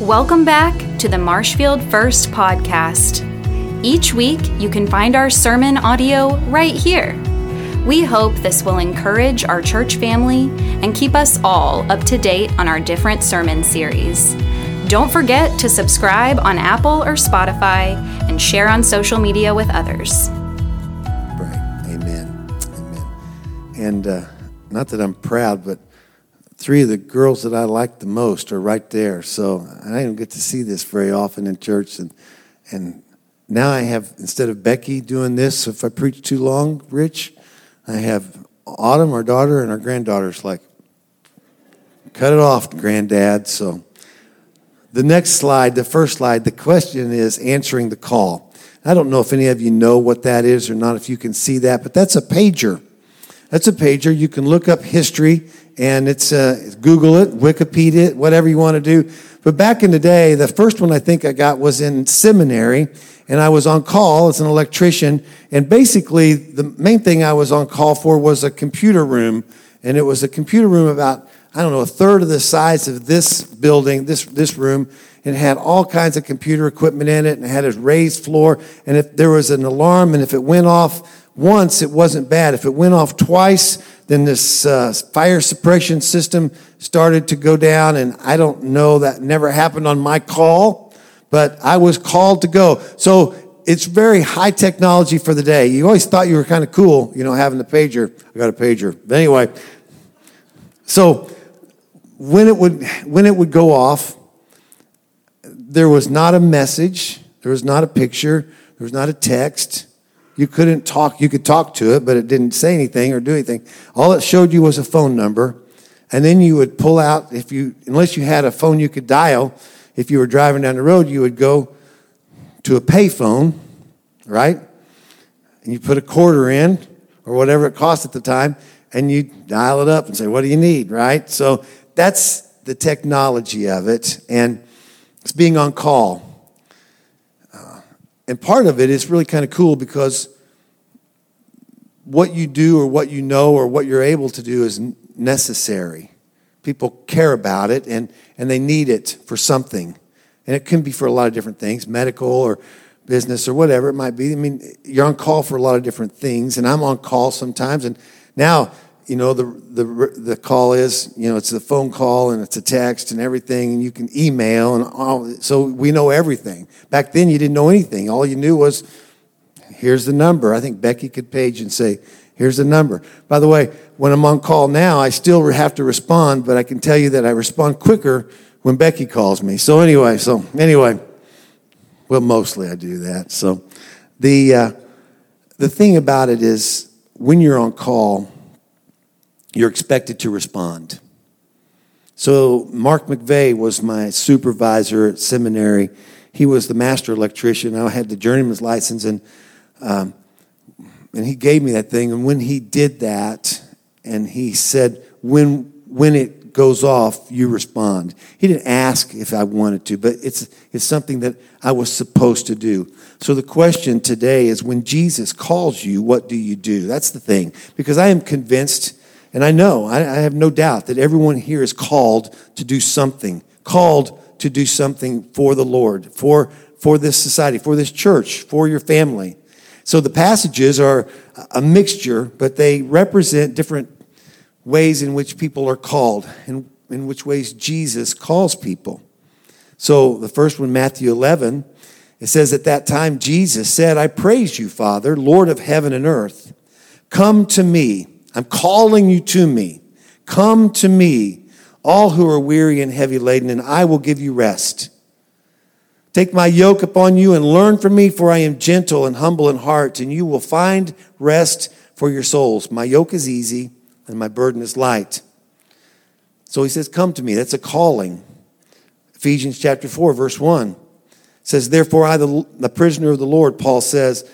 Welcome back to the Marshfield First podcast. Each week, you can find our sermon audio right here. We hope this will encourage our church family and keep us all up to date on our different sermon series. Don't forget to subscribe on Apple or Spotify and share on social media with others. Amen. And not that I'm proud, but three of the girls that I like the most are right there, so I don't get to see this very often in church. And now I have, instead of Becky doing this, if I preach too long, Rich, I have Autumn, our daughter, and our granddaughter's like, cut it off, Granddad. So the next slide, the first slide, the question is answering the call. I don't know if any of you know what that is or not, if you can see that, but that's a pager. That's a pager. You can look up history, and it's Google it, Wikipedia it, whatever you want to do. But back in the day, the first one I think I got was in seminary, and I was on call as an electrician. And basically, the main thing I was on call for was a computer room, and it was a computer room about, I don't know, a third of the size of this building, this room. It had all kinds of computer equipment in it, and it had a raised floor. And if there was an alarm, and if it went off once, it wasn't bad. If it went off twice, then this fire suppression system started to go down, and I don't know, that never happened on my call, but I was called to go. So it's very high technology for the day. You always thought you were kind of cool, having the pager. I got a pager. But anyway, so when it would go off, there was not a message, there was not a picture, there was not a text. You couldn't talk. You could talk to it, but it didn't say anything or do anything. All it showed you was a phone number. And then you would pull out, unless you had a phone you could dial, if you were driving down the road, you would go to a pay phone, right? And you put a quarter in, or whatever it cost at the time, and you dial it up and say, what do you need, right? So that's the technology of it. And it's being on call. And part of it is really kind of cool, because what you do or what you know or what you're able to do is necessary. People care about it, and they need it for something. And it can be for a lot of different things, medical or business or whatever it might be. I mean, you're on call for a lot of different things, and I'm on call sometimes. And now, the call is, it's a phone call, and it's a text and everything, and you can email and all. So we know everything. Back then, you didn't know anything. All you knew was, here's the number. I think Becky could page and say, here's the number. By the way, when I'm on call now, I still have to respond, but I can tell you that I respond quicker when Becky calls me. So anyway, well, mostly I do that. So the thing about it is, when you're on call, you're expected to respond. So Mark McVeigh was my supervisor at seminary. He was the master electrician. I had the journeyman's license, and he gave me that thing. And when he did that, and he said, when it goes off, you respond. He didn't ask if I wanted to, but it's something that I was supposed to do. So the question today is, when Jesus calls you, what do you do? That's the thing, because I am convinced. And I know, I have no doubt that everyone here is called to do something for the Lord, for this society, for this church, for your family. So the passages are a mixture, but they represent different ways in which people are called, and in which ways Jesus calls people. So the first one, Matthew 11, it says, at that time Jesus said, I praise you, Father, Lord of heaven and earth. Come to me. I'm calling you to me. Come to me, all who are weary and heavy laden, and I will give you rest. Take my yoke upon you and learn from me, for I am gentle and humble in heart, and you will find rest for your souls. My yoke is easy and my burden is light. So he says, come to me. That's a calling. Ephesians chapter 4, verse 1 says, therefore I, the prisoner of the Lord, Paul says,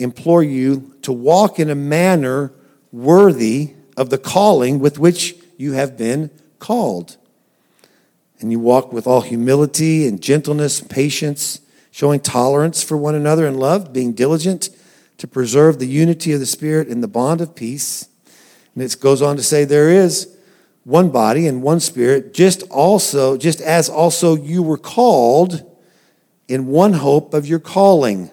implore you to walk in a manner worthy of the calling with which you have been called. And you walk with all humility and gentleness, patience, showing tolerance for one another in love, being diligent to preserve the unity of the Spirit in the bond of peace. And it goes on to say, there is one body and one spirit, just as also you were called in one hope of your calling.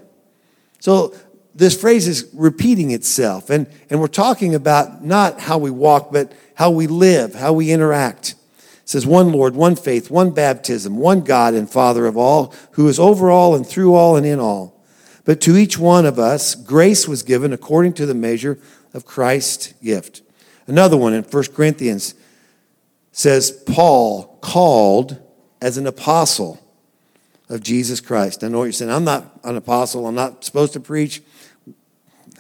So this phrase is repeating itself, and we're talking about not how we walk, but how we live, how we interact. It says, one Lord, one faith, one baptism, one God and Father of all, who is over all and through all and in all. But to each one of us, grace was given according to the measure of Christ's gift. Another one in 1 Corinthians says, Paul called as an apostle of Jesus Christ. I know what you're saying. I'm not an apostle. I'm not supposed to preach.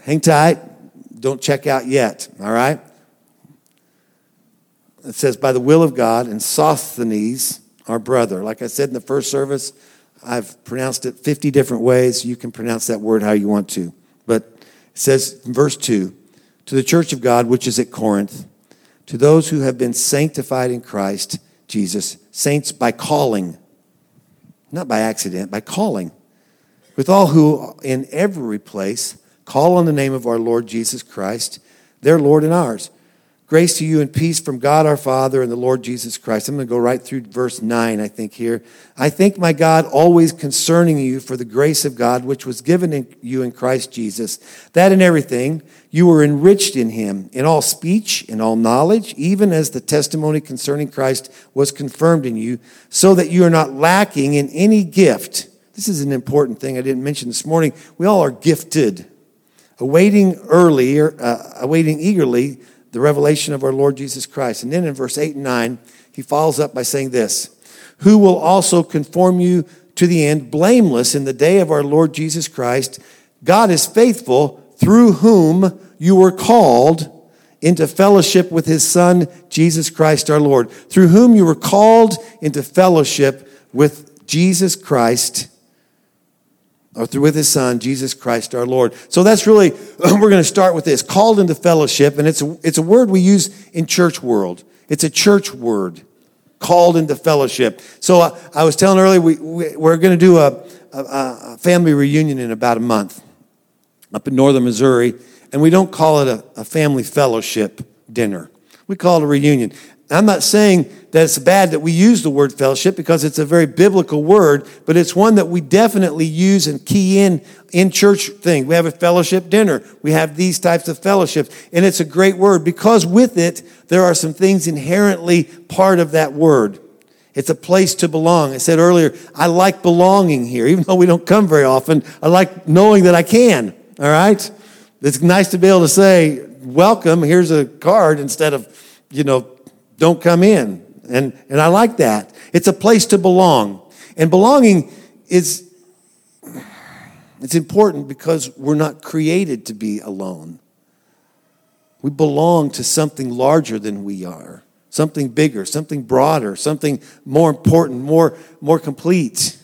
Hang tight. Don't check out yet. All right? It says, by the will of God, and Sosthenes, our brother. Like I said in the first service, I've pronounced it 50 different ways. You can pronounce that word how you want to. But it says in verse 2, to the church of God, which is at Corinth, to those who have been sanctified in Christ Jesus, saints by calling, not by accident, by calling, with all who in every place call on the name of our Lord Jesus Christ, their Lord and ours. Grace to you and peace from God our Father and the Lord Jesus Christ. I'm going to go right through verse 9, I think, here. I thank my God always concerning you for the grace of God which was given in you in Christ Jesus, that in everything you were enriched in him, in all speech, in all knowledge, even as the testimony concerning Christ was confirmed in you, so that you are not lacking in any gift. This is an important thing I didn't mention this morning. We all are gifted, awaiting eagerly the revelation of our Lord Jesus Christ. And then in verse 8 and 9, he follows up by saying this, who will also conform you to the end, blameless in the day of our Lord Jesus Christ. God is faithful, through whom you were called into fellowship with his Son, Jesus Christ our Lord. Through whom you were called into fellowship with Jesus Christ, with his Son, Jesus Christ our Lord. So that's really, we're going to start with this, called into fellowship, and it's a word we use in church world. It's a church word, called into fellowship. So I was telling earlier, we're going to do a family reunion in about a month up in northern Missouri, and we don't call it a family fellowship dinner. We call it a reunion. I'm not saying that it's bad that we use the word fellowship, because it's a very biblical word, but it's one that we definitely use and key in church thing. We have a fellowship dinner. We have these types of fellowships, and it's a great word because with it, there are some things inherently part of that word. It's a place to belong. I said earlier, I like belonging here. Even though we don't come very often, I like knowing that I can. All right? It's nice to be able to say, welcome, here's a card, instead of, don't come in. And I like that. It's a place to belong. And belonging it's important because we're not created to be alone. We belong to something larger than we are, something bigger, something broader, something more important, more complete.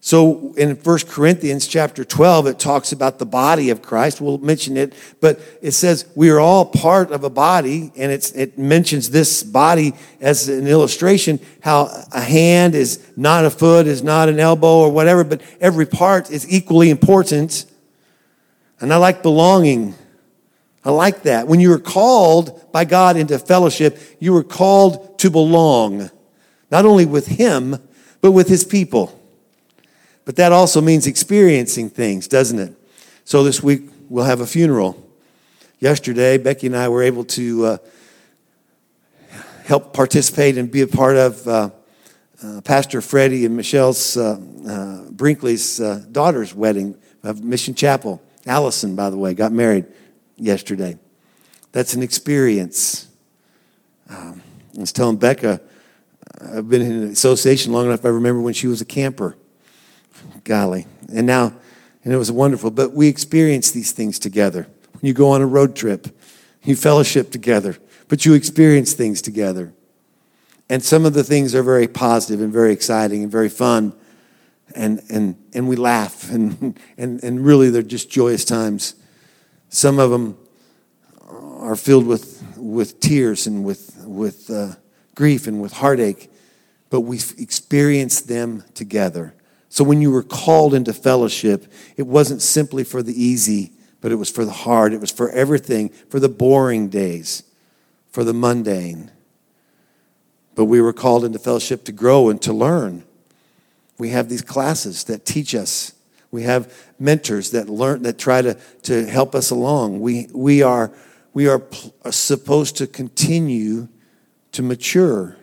So in 1 Corinthians chapter 12, it talks about the body of Christ. We'll mention it, but it says we are all part of a body, and it mentions this body as an illustration, how a hand is not a foot, is not an elbow or whatever, but every part is equally important. And I like belonging. I like that. When you were called by God into fellowship, you were called to belong, not only with him, but with his people. But that also means experiencing things, doesn't it? So this week, we'll have a funeral. Yesterday, Becky and I were able to help participate and be a part of Pastor Freddie and Michelle's Brinkley's daughter's wedding of Mission Chapel. Allison, by the way, got married yesterday. That's an experience. I was telling Becca, I've been in an association long enough, I remember when she was a camper. Golly. And it was wonderful. But we experience these things together. When you go on a road trip, you fellowship together, but you experience things together. And some of the things are very positive and very exciting and very fun. And we laugh and really they're just joyous times. Some of them are filled with tears and with grief and with heartache, but we experience them together. So when you were called into fellowship, it wasn't simply for the easy, but it was for the hard. It was for everything, for the boring days, for the mundane. But we were called into fellowship to grow and to learn. We have these classes that teach us. We have mentors that learn, that try to help us along. We are supposed to continue to mature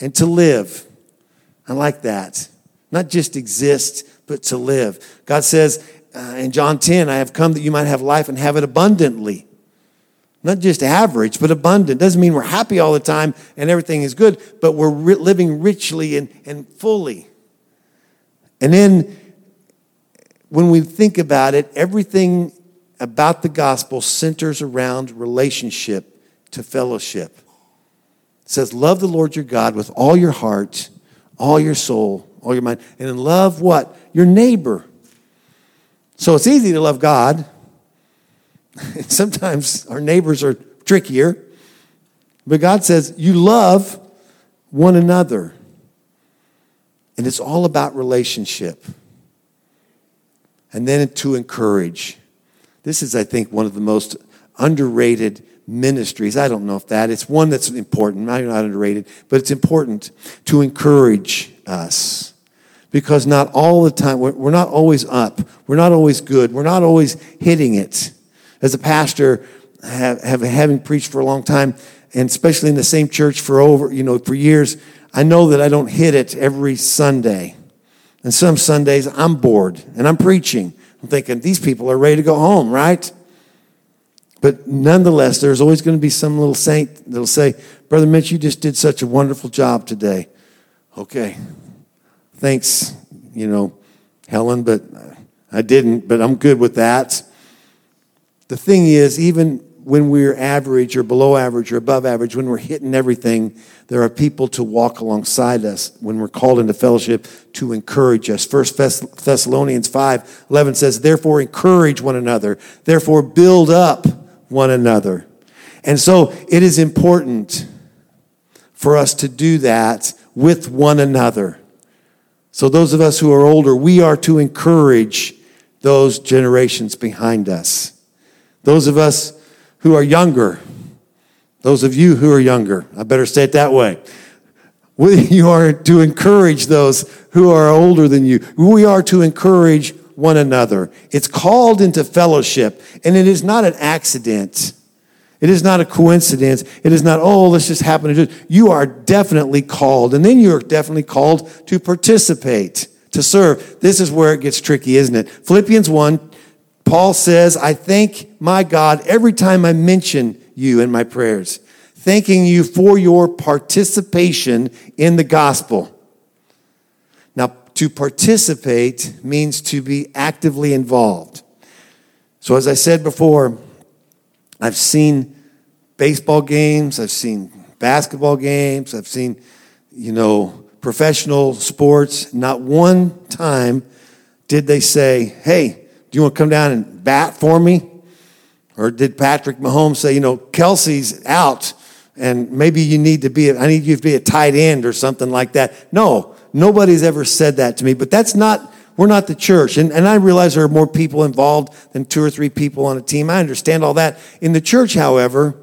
and to live. I like that. Not just exist, but to live. God says in John 10, I have come that you might have life and have it abundantly. Not just average, but abundant. Doesn't mean we're happy all the time and everything is good, but we're living richly and fully. And then when we think about it, everything about the gospel centers around relationship to fellowship. It says, love the Lord your God with all your heart, all your soul, all your mind, and then love what? Your neighbor. So it's easy to love God. Sometimes our neighbors are trickier. But God says, you love one another. And it's all about relationship. And then to encourage. This is, I think, one of the most underrated ministries. I don't know if that. It's one that's important. Not underrated, but it's important to encourage us. Because not all the time, we're not always up. We're not always good. We're not always hitting it. As a pastor, having preached for a long time, and especially in the same church for years, I know that I don't hit it every Sunday. And some Sundays I'm bored and I'm preaching. I'm thinking these people are ready to go home, right? But nonetheless, there's always going to be some little saint that'll say, Brother Mitch, you just did such a wonderful job today. Okay, thanks, Helen, but I didn't, but I'm good with that. The thing is, even when we're average or below average or above average, when we're hitting everything, there are people to walk alongside us when we're called into fellowship to encourage us. 1 Thessalonians 5:11 says, therefore encourage one another. Therefore build up one another. And so it is important for us to do that with one another. So those of us who are older, we are to encourage those generations behind us. Those of us who are younger, those of you who are younger, I better say it that way. You are to encourage those who are older than you. We are to encourage one another. It's called into fellowship, and it is not an accident. It is not a coincidence. It is not, this just happened. You are definitely called, and then you are definitely called to participate, to serve. This is where it gets tricky, isn't it? Philippians 1, Paul says, I thank my God every time I mention you in my prayers, thanking you for your participation in the gospel. Now, to participate means to be actively involved. So as I said before, I've seen baseball games, I've seen basketball games, I've seen, professional sports. Not one time did they say, hey, do you want to come down and bat for me? Or did Patrick Mahomes say, Kelsey's out and maybe I need you to be a tight end or something like that. No, nobody's ever said that to me, but we're not the church. And I realize there are more people involved than 2 or 3 people on a team. I understand all that. In the church, however,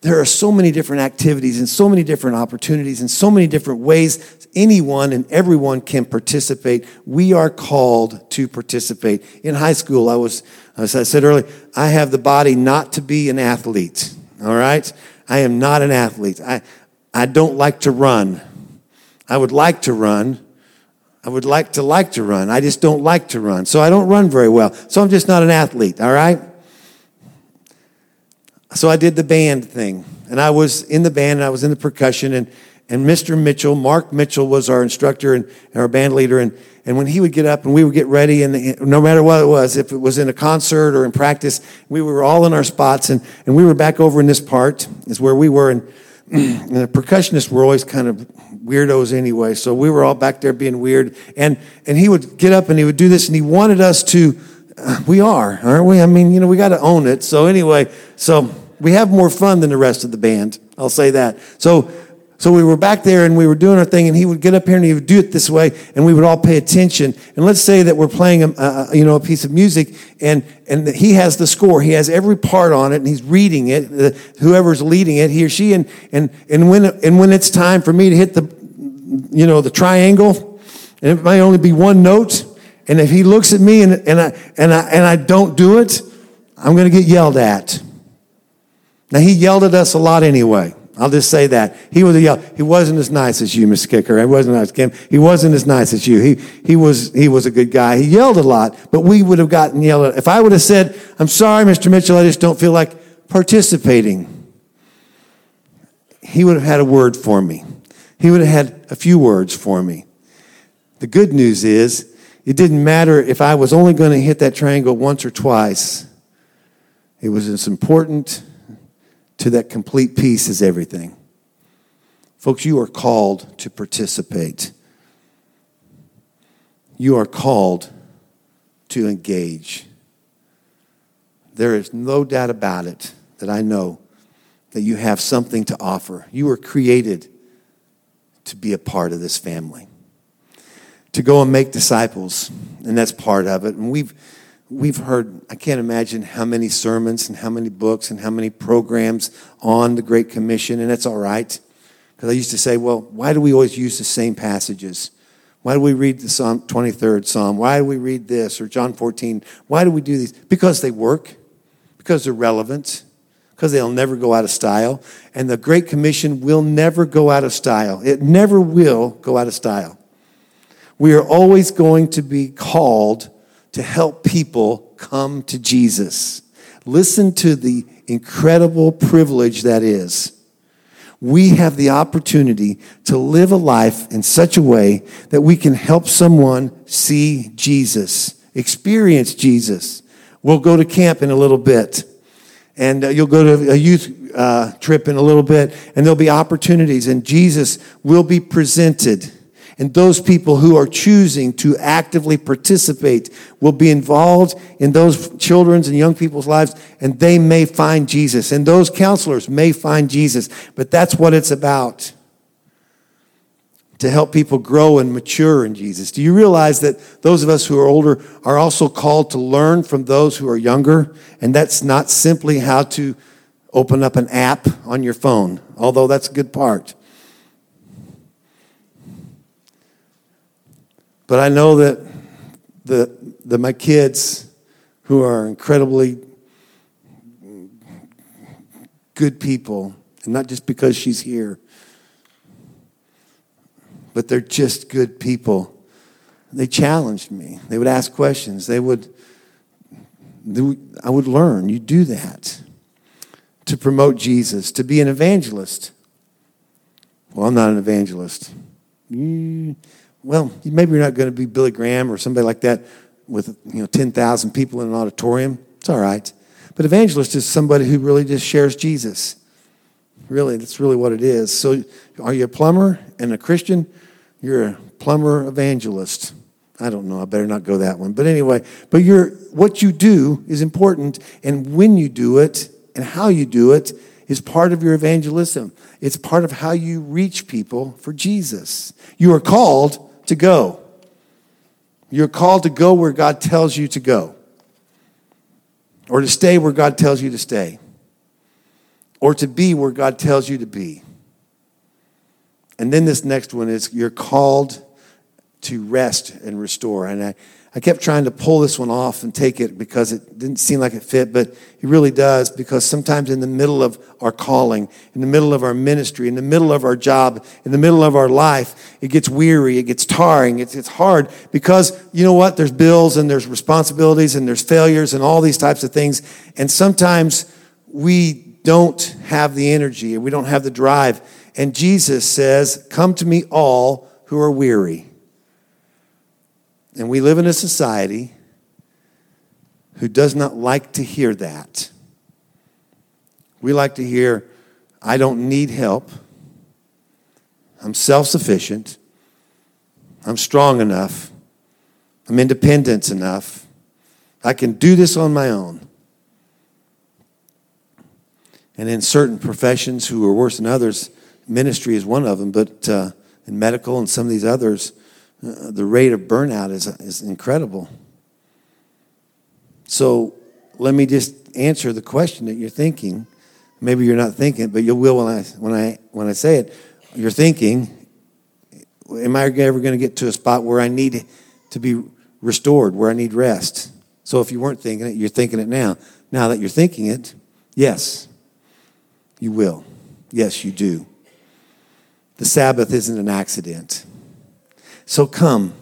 there are so many different activities and so many different opportunities and so many different ways anyone and everyone can participate. We are called to participate. In high school, as I said earlier, I have the body not to be an athlete, all right? I am not an athlete. I don't like to run. I would like to run. I would like to run. I just don't like to run, so I don't run very well. So I'm just not an athlete, all right? So I did the band thing, and I was in the band, and I was in the percussion, and Mr. Mitchell, Mark Mitchell, was our instructor and our band leader, and when he would get up and we would get ready, and no matter what it was, if it was in a concert or in practice, we were all in our spots, and we were back over in this part is where we were, and the percussionists were always kind of weirdos anyway, so we were all back there being weird, and he would get up and he would do this, and he wanted us to, we are, aren't we? I mean, we got to own it. So anyway, we have more fun than the rest of the band. I'll say that. So So we were back there and we were doing our thing, and he would get up here and he would do it this way, and we would all pay attention. And let's say that we're playing a piece of music, and he has the score, he has every part on it, and he's reading it. Whoever's leading it, he or she, and when it's time for me to hit the triangle, and it might only be one note, and if he looks at me and I don't do it, I'm going to get yelled at. Now, he yelled at us a lot anyway. I'll just say that. He was a yell. He wasn't as nice as you, Miss Kicker. He wasn't as nice, Kim. He wasn't as nice as you. He was a good guy. He yelled a lot, but we would have gotten yelled at. If I would have said, "I'm sorry, Mr. Mitchell, I just don't feel like participating," he would have had a word for me. He would have had a few words for me. The good news is, it didn't matter if I was only going to hit that triangle once or twice. It was as important to that complete peace is everything. Folks, you are called to participate. You are called to engage. There is no doubt about it that I know that you have something to offer. You were created to be a part of this family, to go and make disciples, and that's part of it. And We've heard, I can't imagine how many sermons and how many books and how many programs on the Great Commission, and that's all right. Because I used to say, well, why do we always use the same passages? Why do we read the Psalm 23rd Psalm? Why do we read this or John 14? Why do we do these? Because they work, because they're relevant, because they'll never go out of style. And the Great Commission will never go out of style. It never will go out of style. We are always going to be called to help people come to Jesus. Listen to the incredible privilege that is. We have the opportunity to live a life in such a way that we can help someone see Jesus, experience Jesus. We'll go to camp in a little bit, and you'll go to a youth trip in a little bit, and there'll be opportunities, and Jesus will be presented. And those people who are choosing to actively participate will be involved in those children's and young people's lives, and they may find Jesus. And those counselors may find Jesus. But that's what it's about, to help people grow and mature in Jesus. Do you realize that those of us who are older are also called to learn from those who are younger? And that's not simply how to open up an app on your phone, although that's a good part. But I know that my kids, who are incredibly good people, and not just because she's here, but they're just good people. They challenged me. They would ask questions. I would learn. You do that to promote Jesus, to be an evangelist. Well, I'm not an evangelist. Well, maybe you're not going to be Billy Graham or somebody like that with 10,000 people in an auditorium. It's all right. But evangelist is somebody who really just shares Jesus. Really, that's really what it is. So are you a plumber and a Christian? You're a plumber evangelist. I don't know. I better not go that one. But anyway, what you do is important, and when you do it and how you do it is part of your evangelism. It's part of how you reach people for Jesus. You are called to go. You're called to go where God tells you to go, or to stay where God tells you to stay, or to be where God tells you to be. And then this next one is, you're called to rest and restore. And I kept trying to pull this one off and take it because it didn't seem like it fit, but it really does, because sometimes in the middle of our calling, in the middle of our ministry, in the middle of our job, in the middle of our life, it gets weary, it gets tiring, it's hard, because you know what? There's bills and there's responsibilities and there's failures and all these types of things, and sometimes we don't have the energy and we don't have the drive. And Jesus says, "Come to me all who are weary." And we live in a society who does not like to hear that. We like to hear, "I don't need help. I'm self-sufficient. I'm strong enough. I'm independent enough. I can do this on my own." And in certain professions who are worse than others, ministry is one of them, but in medical and some of these others, the rate of burnout is incredible. So let me just answer the question that you're thinking. Maybe you're not thinking, but you will when I say it. You're thinking, am I ever going to get to a spot where I need to be restored, where I need rest? So if you weren't thinking it, you're thinking it now. Now that you're thinking it, yes, you will. Yes, you do. The Sabbath isn't an accident. So come,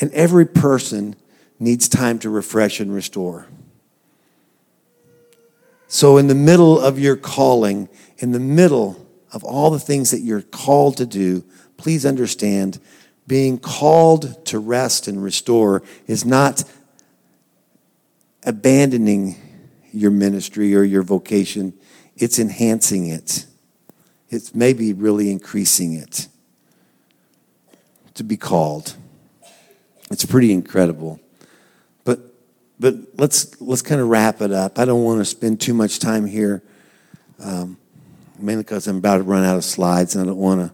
and every person needs time to refresh and restore. So in the middle of your calling, in the middle of all the things that you're called to do, please understand, being called to rest and restore is not abandoning your ministry or your vocation. It's enhancing it. It's maybe really increasing it to be called. It's pretty incredible. But let's kind of wrap it up. I don't want to spend too much time here, mainly because I'm about to run out of slides, and I don't want to.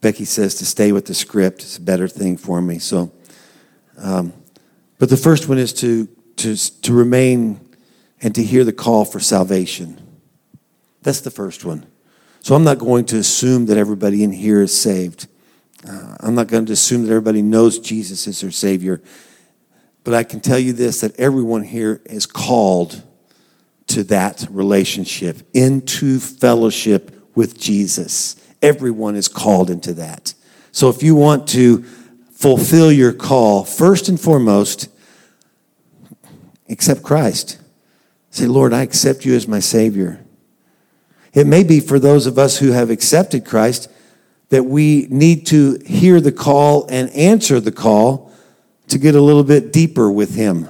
Becky says to stay with the script. It's a better thing for me. So, but the first one is to remain and to hear the call for salvation. That's the first one. So I'm not going to assume that everybody in here is saved. I'm not going to assume that everybody knows Jesus is their Savior. But I can tell you this, that everyone here is called to that relationship, into fellowship with Jesus. Everyone is called into that. So if you want to fulfill your call, first and foremost, accept Christ. Say, Lord, I accept you as my Savior. It may be for those of us who have accepted Christ that we need to hear the call and answer the call to get a little bit deeper with him.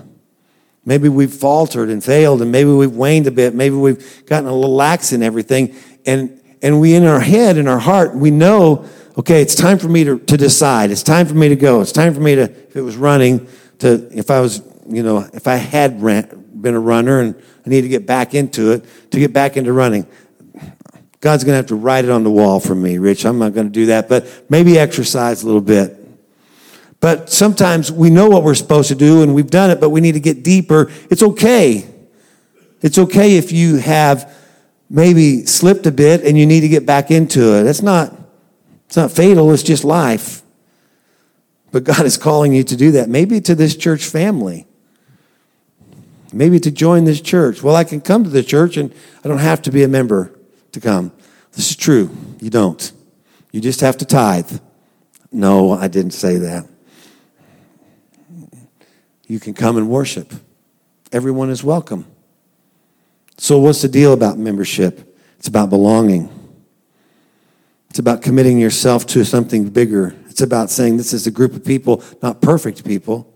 Maybe we've faltered and failed, and maybe we've waned a bit, maybe we've gotten a little lax in everything, and we in our head, in our heart, we know, okay, it's time for me to decide, it's time for me to go, it's time for me to, if it was running, to, if I was, you know, if I had been a runner and I need to get back into it, to get back into running. God's going to have to write it on the wall for me, Rich, I'm not going to do that, but maybe exercise a little bit. But sometimes we know what we're supposed to do and we've done it, but we need to get deeper. It's okay. It's okay if you have maybe slipped a bit and you need to get back into it. It's not fatal, it's just life. But God is calling you to do that. Maybe to this church family. Maybe to join this church. Well, I can come to the church and I don't have to be a member to come. This is true. You don't. You just have to tithe. No, I didn't say that. You can come and worship. Everyone is welcome. So what's the deal about membership? It's about belonging. It's about committing yourself to something bigger. It's about saying this is a group of people, not perfect people,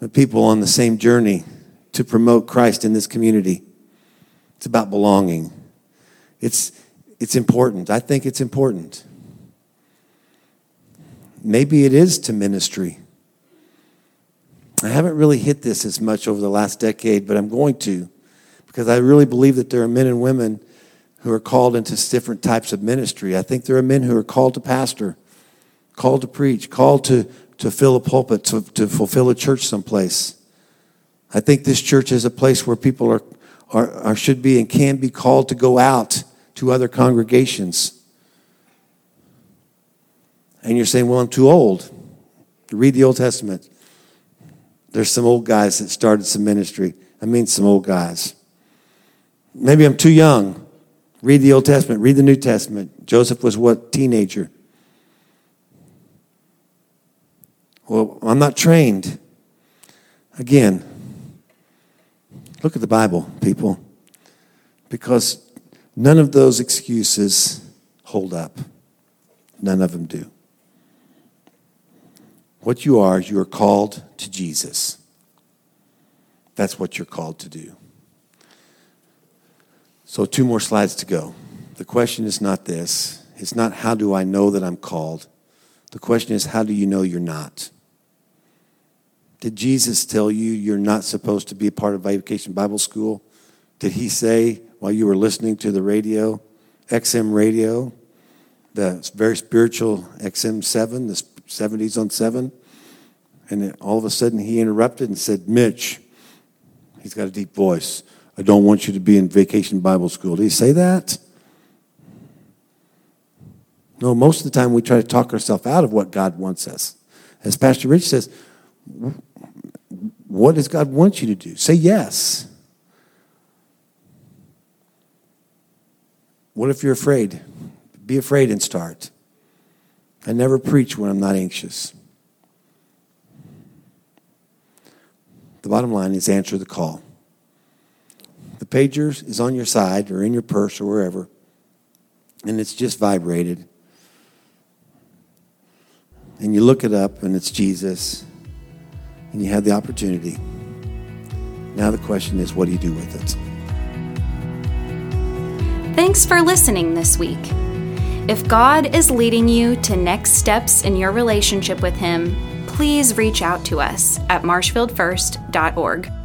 but people on the same journey to promote Christ in this community. It's about belonging. It's important. I think it's important. Maybe it is to ministry. I haven't really hit this as much over the last decade, but I'm going to, because I really believe that there are men and women who are called into different types of ministry. I think there are men who are called to pastor, called to preach, called to fill a pulpit, to fulfill a church someplace. I think this church is a place where people are should be and can be called to go out to other congregations. And you're saying, well, I'm too old. Read the Old Testament. There's some old guys that started some ministry. I mean, some old guys. Maybe I'm too young. Read the Old Testament. Read the New Testament. Joseph was what? Teenager. Well, I'm not trained. Again, look at the Bible, people. Because none of those excuses hold up. None of them do. What you are called to Jesus. That's what you're called to do. So 2 more slides to go. The question is not this. It's not how do I know that I'm called. The question is how do you know you're not? Did Jesus tell you you're not supposed to be a part of Vacation Bible School? Did he say while you were listening to the radio, XM radio, the very spiritual XM7, the 70s on 7. And then all of a sudden he interrupted and said, Mitch, he's got a deep voice, I don't want you to be in Vacation Bible School. Did he say that? No, most of the time we try to talk ourselves out of what God wants us. As Pastor Rich says, what does God want you to do? Say yes. What if you're afraid? Be afraid and start. I never preach when I'm not anxious. The bottom line is answer the call. The pager is on your side or in your purse or wherever, and it's just vibrated. And you look it up, and it's Jesus, and you have the opportunity. Now the question is, what do you do with it? Thanks for listening this week. If God is leading you to next steps in your relationship with Him, please reach out to us at marshfieldfirst.org.